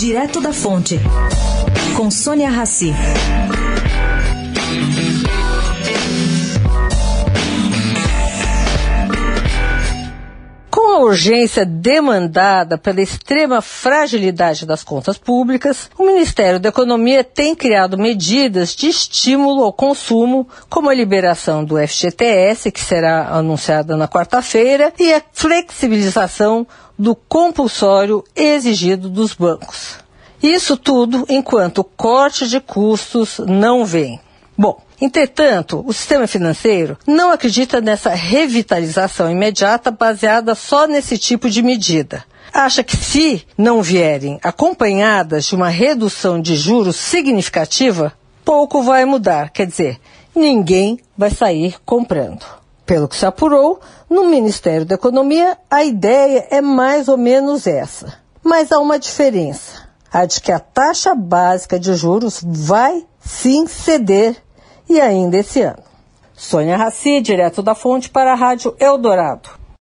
Direto da Fonte, com Sônia Racy. Com a urgência demandada pela extrema fragilidade das contas públicas, o Ministério da Economia tem criado medidas de estímulo ao consumo, como a liberação do FGTS, que será anunciada na quarta-feira, e a flexibilização do compulsório exigido dos bancos. Isso tudo enquanto o corte de custos não vem. Bom, entretanto, o sistema financeiro não acredita nessa revitalização imediata baseada só nesse tipo de medida. Acha que se não vierem acompanhadas de uma redução de juros significativa, pouco vai mudar, quer dizer, ninguém vai sair comprando. Pelo que se apurou, no Ministério da Economia, a ideia é mais ou menos essa. Mas há uma diferença, a de que a taxa básica de juros vai sim ceder, e ainda esse ano. Sônia Racy, direto da Fonte, para a Rádio Eldorado.